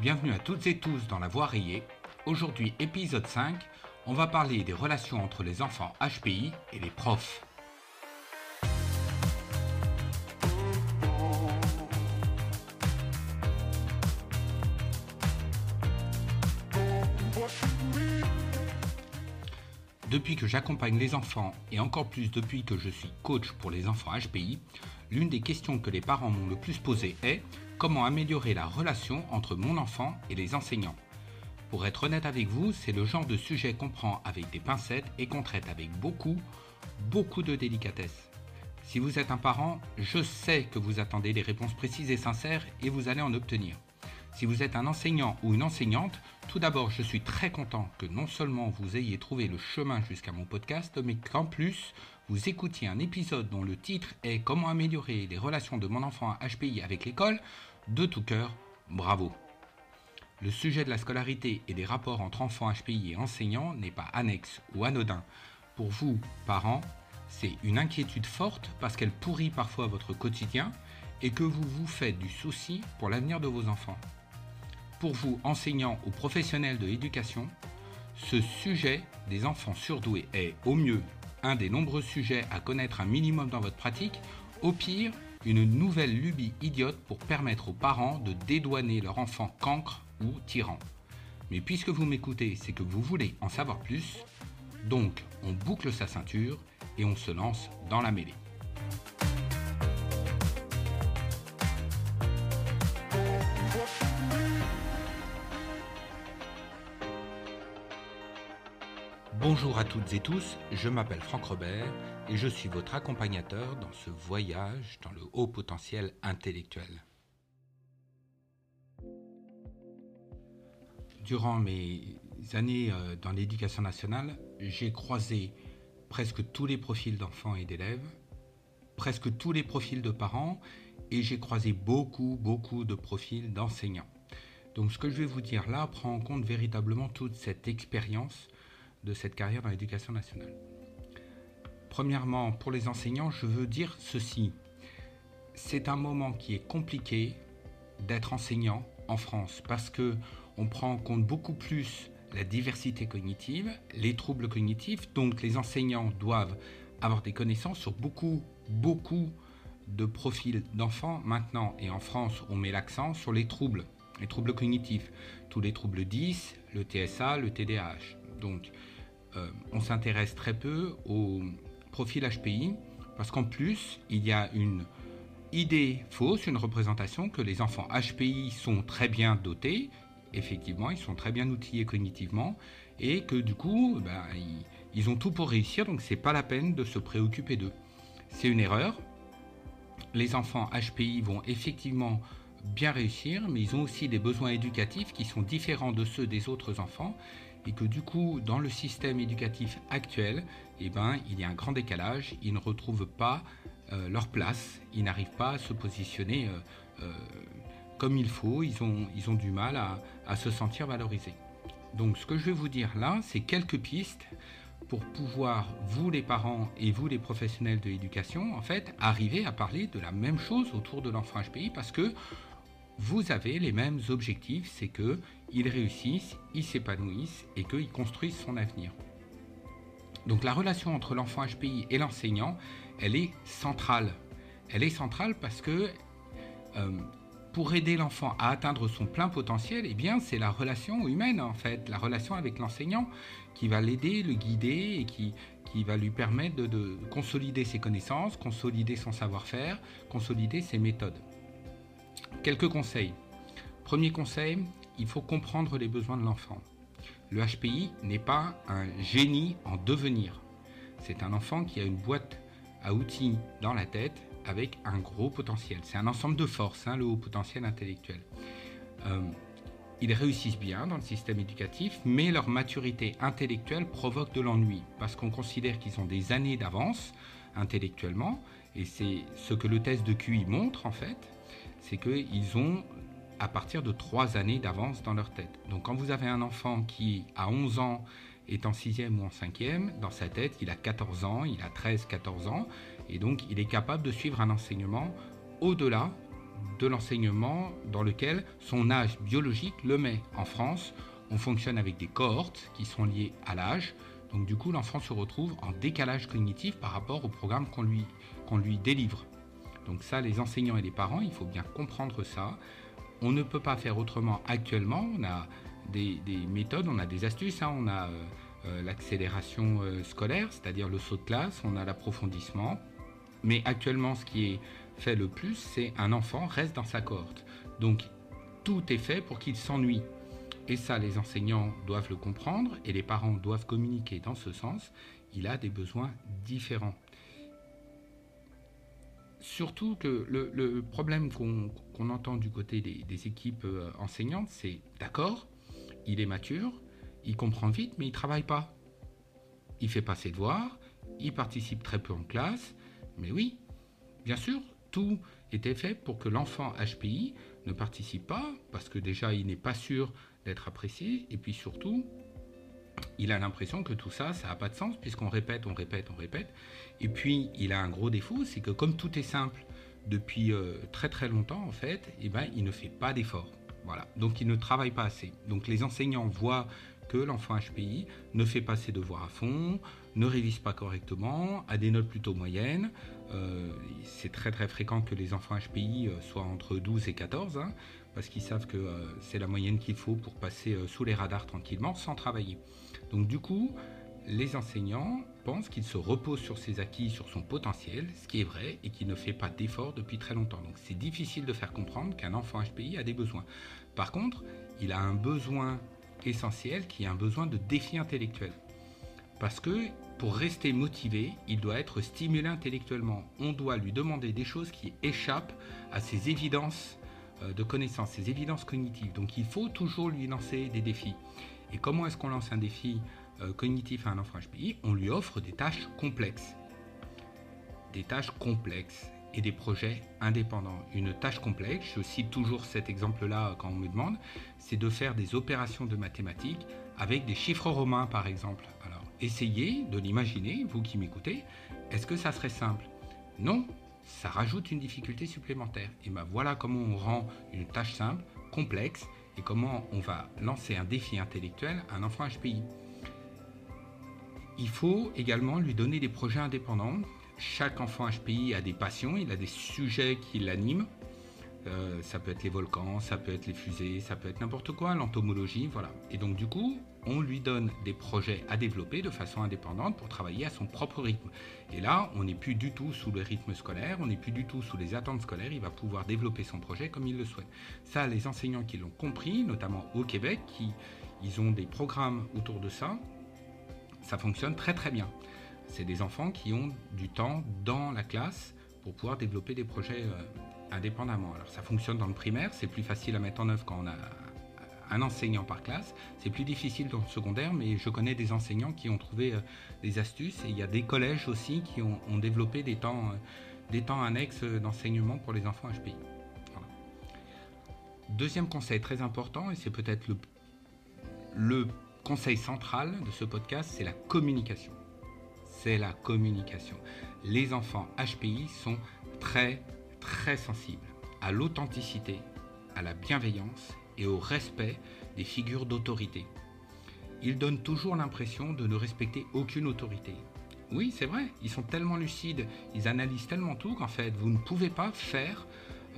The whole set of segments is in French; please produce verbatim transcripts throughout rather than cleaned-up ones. Bienvenue à toutes et tous dans La Voix Rayée. Aujourd'hui, épisode cinq, on va parler des relations entre les enfants H P I et les profs. Depuis que j'accompagne les enfants, et encore plus depuis que je suis coach pour les enfants H P I, l'une des questions que les parents m'ont le plus posée est comment améliorer la relation entre mon enfant et les enseignants. Pour être honnête avec vous, c'est le genre de sujet qu'on prend avec des pincettes et qu'on traite avec beaucoup, beaucoup de délicatesse. Si vous êtes un parent, je sais que vous attendez des réponses précises et sincères et vous allez en obtenir. Si vous êtes un enseignant ou une enseignante, tout d'abord, je suis très content que non seulement vous ayez trouvé le chemin jusqu'à mon podcast, mais qu'en plus, vous écoutiez un épisode dont le titre est « Comment améliorer les relations de mon enfant H P I avec l'école ?» De tout cœur, bravo! Le sujet de la scolarité et des rapports entre enfants H P I et enseignants n'est pas annexe ou anodin. Pour vous, parents, c'est une inquiétude forte parce qu'elle pourrit parfois votre quotidien et que vous vous faites du souci pour l'avenir de vos enfants. Pour vous, enseignants ou professionnels de l'éducation, ce sujet des enfants surdoués est, au mieux, un des nombreux sujets à connaître un minimum dans votre pratique, au pire, une nouvelle lubie idiote pour permettre aux parents de dédouaner leur enfant cancre ou tyran. Mais puisque vous m'écoutez, c'est que vous voulez en savoir plus, donc on boucle sa ceinture et on se lance dans la mêlée. Bonjour à toutes et tous, je m'appelle Franck Robert et je suis votre accompagnateur dans ce voyage dans le haut potentiel intellectuel. Durant mes années dans l'éducation nationale, j'ai croisé presque tous les profils d'enfants et d'élèves, presque tous les profils de parents et j'ai croisé beaucoup, beaucoup de profils d'enseignants. Donc ce que je vais vous dire là prend en compte véritablement toute cette expérience de cette carrière dans l'éducation nationale. Premièrement, pour les enseignants, je veux dire ceci. C'est un moment qui est compliqué d'être enseignant en France parce que on prend en compte beaucoup plus la diversité cognitive, les troubles cognitifs, donc les enseignants doivent avoir des connaissances sur beaucoup, beaucoup de profils d'enfants maintenant. Et en France, on met l'accent sur les troubles, les troubles cognitifs, tous les troubles dys, le T S A, le T D A H. Donc, euh, on s'intéresse très peu au profil H P I parce qu'en plus, il y a une idée fausse, une représentation que les enfants H P I sont très bien dotés. Effectivement, ils sont très bien outillés cognitivement et que du coup, ben, ils, ils ont tout pour réussir, donc c'est pas la peine de se préoccuper d'eux. C'est une erreur. Les enfants H P I vont effectivement bien réussir, mais ils ont aussi des besoins éducatifs qui sont différents de ceux des autres enfants et que du coup, dans le système éducatif actuel, eh ben, il y a un grand décalage, ils ne retrouvent pas euh, leur place, ils n'arrivent pas à se positionner euh, euh, comme il faut, ils ont, ils ont du mal à, à se sentir valorisés. Donc ce que je vais vous dire là, c'est quelques pistes pour pouvoir, vous les parents et vous les professionnels de l'éducation, en fait, arriver à parler de la même chose autour de l'enfant H P I parce que vous avez les mêmes objectifs, c'est qu'ils réussissent, ils s'épanouissent et qu'ils construisent son avenir. Donc la relation entre l'enfant H P I et l'enseignant, elle est centrale. Elle est centrale parce que euh, pour aider l'enfant à atteindre son plein potentiel, eh bien c'est la relation humaine en fait, la relation avec l'enseignant qui va l'aider, le guider et qui... qui va lui permettre de, de consolider ses connaissances, consolider son savoir-faire, consolider ses méthodes. Quelques conseils. Premier conseil, il faut comprendre les besoins de l'enfant. Le H P I n'est pas un génie en devenir. C'est un enfant qui a une boîte à outils dans la tête avec un gros potentiel. C'est un ensemble de forces, hein, le haut potentiel intellectuel. Euh, Ils réussissent bien dans le système éducatif, mais leur maturité intellectuelle provoque de l'ennui parce qu'on considère qu'ils ont des années d'avance intellectuellement et c'est ce que le test de Q I montre en fait, c'est qu'ils ont à partir de trois années d'avance dans leur tête. Donc quand vous avez un enfant qui à onze ans est en sixième ou en cinquième, dans sa tête il a quatorze ans, il a treize, quatorze ans et donc il est capable de suivre un enseignement au-delà de l'enseignement dans lequel son âge biologique le met. En France, on fonctionne avec des cohortes qui sont liées à l'âge. Donc du coup, l'enfant se retrouve en décalage cognitif par rapport au programme qu'on lui, qu'on lui délivre. Donc ça, les enseignants et les parents, il faut bien comprendre ça. On ne peut pas faire autrement actuellement. On a des, des méthodes, on a des astuces, hein. On a euh, l'accélération euh, scolaire, c'est-à-dire le saut de classe, on a l'approfondissement. Mais actuellement, ce qui est fait le plus, c'est un enfant reste dans sa cohorte. Donc tout est fait pour qu'il s'ennuie. Et ça, les enseignants doivent le comprendre et les parents doivent communiquer dans ce sens. Il a des besoins différents. Surtout que le, le problème qu'on qu'on entend du côté des, des équipes enseignantes, c'est d'accord, il est mature, il comprend vite, mais il ne travaille pas. Il ne fait pas ses devoirs, il participe très peu en classe. Mais oui, bien sûr, tout était fait pour que l'enfant H P I ne participe pas, parce que déjà, il n'est pas sûr d'être apprécié, et puis surtout, il a l'impression que tout ça, ça n'a pas de sens, puisqu'on répète, on répète, on répète. Et puis, il a un gros défaut, c'est que comme tout est simple depuis euh, très très longtemps, en fait, eh ben, il ne fait pas d'efforts. Voilà. Donc, il ne travaille pas assez. Donc, les enseignants voient que l'enfant H P I ne fait pas ses devoirs à fond, ne révise pas correctement, a des notes plutôt moyennes. Euh, c'est très très fréquent que les enfants H P I soient entre douze et quatorze, hein, parce qu'ils savent que euh, c'est la moyenne qu'il faut pour passer euh, sous les radars tranquillement, sans travailler. Donc du coup, les enseignants pensent qu'il se repose sur ses acquis, sur son potentiel, ce qui est vrai, et qu'il ne fait pas d'efforts depuis très longtemps. Donc c'est difficile de faire comprendre qu'un enfant H P I a des besoins. Par contre, il a un besoin essentiel qui est un besoin de défi intellectuel. Parce que pour rester motivé, il doit être stimulé intellectuellement. On doit lui demander des choses qui échappent à ses évidences de connaissances, ses évidences cognitives. Donc il faut toujours lui lancer des défis. Et comment est-ce qu'on lance un défi cognitif à un enfant H P I? On lui offre des tâches complexes. Des tâches complexes et des projets indépendants. Une tâche complexe, je cite toujours cet exemple-là quand on me demande, c'est de faire des opérations de mathématiques avec des chiffres romains, par exemple. Alors, essayez de l'imaginer, vous qui m'écoutez, est-ce que ça serait simple? Non, ça rajoute une difficulté supplémentaire. Et bien voilà comment on rend une tâche simple, complexe, et comment on va lancer un défi intellectuel à un enfant H P I. Il faut également lui donner des projets indépendants. Chaque enfant H P I a des passions, il a des sujets qui l'animent. Euh, ça peut être les volcans, ça peut être les fusées, ça peut être n'importe quoi, l'entomologie, voilà. Et donc du coup, on lui donne des projets à développer de façon indépendante pour travailler à son propre rythme. Et là, on n'est plus du tout sous le rythme scolaire, on n'est plus du tout sous les attentes scolaires, il va pouvoir développer son projet comme il le souhaite. Ça, les enseignants qui l'ont compris, notamment au Québec, qui, ils ont des programmes autour de ça, ça fonctionne très très bien. C'est des enfants qui ont du temps dans la classe pour pouvoir développer des projets euh, indépendamment. Alors ça fonctionne dans le primaire, c'est plus facile à mettre en œuvre quand on a un enseignant par classe. C'est plus difficile dans le secondaire, mais je connais des enseignants qui ont trouvé euh, des astuces. Et il y a des collèges aussi qui ont, ont développé des temps, euh, des temps annexes d'enseignement pour les enfants H P I. Voilà. Deuxième conseil très important, et c'est peut-être le, le conseil central de ce podcast, c'est la communication. C'est la communication. Les enfants H P I sont très, très sensibles à l'authenticité, à la bienveillance et au respect des figures d'autorité. Ils donnent toujours l'impression de ne respecter aucune autorité. Oui, c'est vrai, ils sont tellement lucides, ils analysent tellement tout qu'en fait, vous ne pouvez pas faire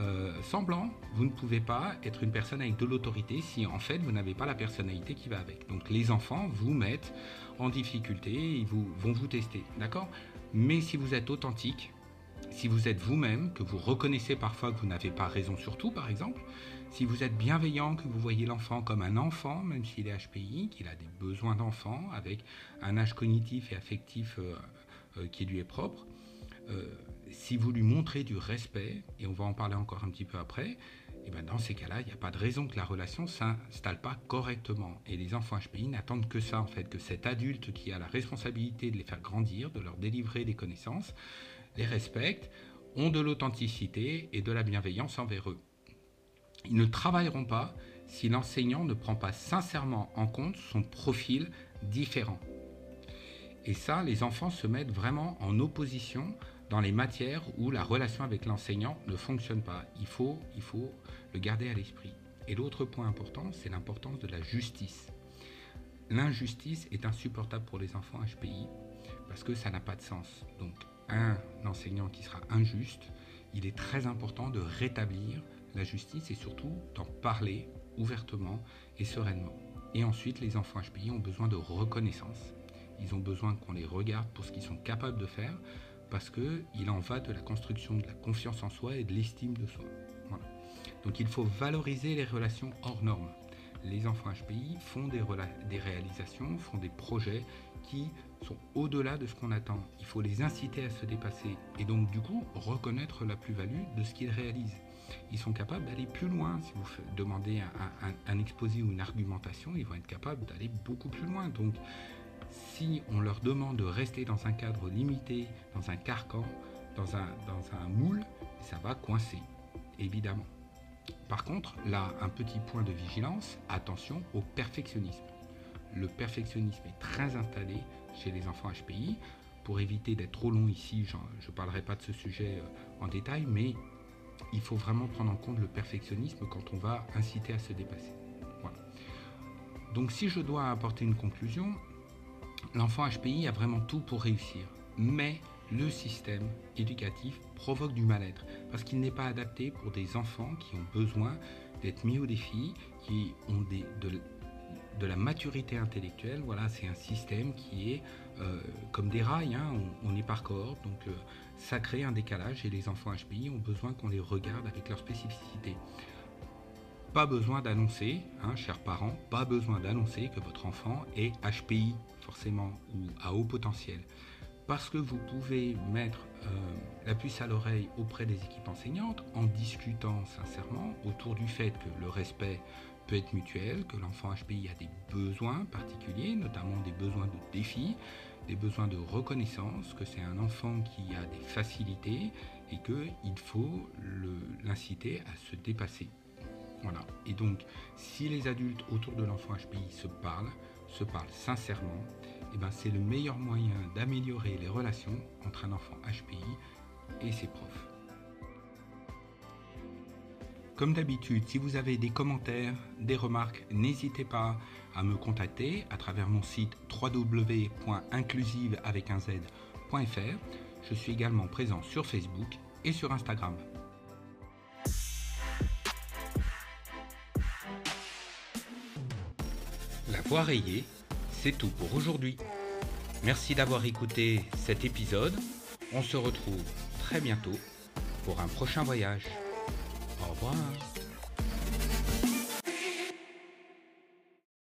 euh, semblant, vous ne pouvez pas être une personne avec de l'autorité si en fait, vous n'avez pas la personnalité qui va avec. Donc, les enfants vous mettent en difficulté, ils vous, vont vous tester, d'accord? Mais si vous êtes authentique, si vous êtes vous-même, que vous reconnaissez parfois que vous n'avez pas raison sur tout, par exemple, si vous êtes bienveillant, que vous voyez l'enfant comme un enfant, même s'il est H P I, qu'il a des besoins d'enfant, avec un âge cognitif et affectif euh, euh, qui lui est propre, euh, si vous lui montrez du respect, et on va en parler encore un petit peu après, et bien dans ces cas-là, il n'y a pas de raison que la relation ne s'installe pas correctement. Et les enfants H P I n'attendent que ça, en fait, que cet adulte qui a la responsabilité de les faire grandir, de leur délivrer des connaissances, les respecte, ont de l'authenticité et de la bienveillance envers eux. Ils ne travailleront pas si l'enseignant ne prend pas sincèrement en compte son profil différent. Et ça, les enfants se mettent vraiment en opposition dans les matières où la relation avec l'enseignant ne fonctionne pas. Il faut, il faut le garder à l'esprit. Et l'autre point important, c'est l'importance de la justice. L'injustice est insupportable pour les enfants H P I parce que ça n'a pas de sens. Donc, un enseignant qui sera injuste, il est très important de rétablir la justice et surtout d'en parler ouvertement et sereinement. Et ensuite, les enfants H P I ont besoin de reconnaissance. Ils ont besoin qu'on les regarde pour ce qu'ils sont capables de faire parce qu'il en va de la construction de la confiance en soi et de l'estime de soi. Voilà. Donc, il faut valoriser les relations hors normes. Les enfants H P I font des, des réalisations, font des projets qui sont au-delà de ce qu'on attend. Il faut les inciter à se dépasser et donc du coup reconnaître la plus-value de ce qu'ils réalisent. Ils sont capables d'aller plus loin. Si vous demandez un, un, un exposé ou une argumentation, ils vont être capables d'aller beaucoup plus loin. Donc si on leur demande de rester dans un cadre limité, dans un carcan, dans un, dans un moule, ça va coincer, évidemment. Par contre, là, un petit point de vigilance, attention au perfectionnisme. Le perfectionnisme est très installé chez les enfants H P I. Pour éviter d'être trop long ici, je ne parlerai pas de ce sujet en détail, mais il faut vraiment prendre en compte le perfectionnisme quand on va inciter à se dépasser. Voilà. Donc si je dois apporter une conclusion, l'enfant H P I a vraiment tout pour réussir, mais le système éducatif provoque du mal-être parce qu'il n'est pas adapté pour des enfants qui ont besoin d'être mis au défi, qui ont des, de, de la maturité intellectuelle. Voilà, c'est un système qui est euh, comme des rails, hein, on, on est par cohorte, donc euh, ça crée un décalage et les enfants H P I ont besoin qu'on les regarde avec leur spécificité. Pas besoin d'annoncer, hein, chers parents, pas besoin d'annoncer que votre enfant est H P I forcément ou à haut potentiel. Parce que vous pouvez mettre euh, la puce à l'oreille auprès des équipes enseignantes en discutant sincèrement autour du fait que le respect peut être mutuel, que l'enfant H P I a des besoins particuliers, notamment des besoins de défi, des besoins de reconnaissance, que c'est un enfant qui a des facilités et qu'il faut l'inciter à se dépasser. Voilà. Et donc, si les adultes autour de l'enfant H P I se parlent, se parlent sincèrement, eh ben, c'est le meilleur moyen d'améliorer les relations entre un enfant H P I et ses profs. Comme d'habitude, si vous avez des commentaires, des remarques, n'hésitez pas à me contacter à travers mon site w w w point inclusive avec un z point f r. Je suis également présent sur Facebook et sur Instagram. La Voix Rayée, c'est tout pour aujourd'hui. Merci d'avoir écouté cet épisode. On se retrouve très bientôt pour un prochain voyage. Au revoir.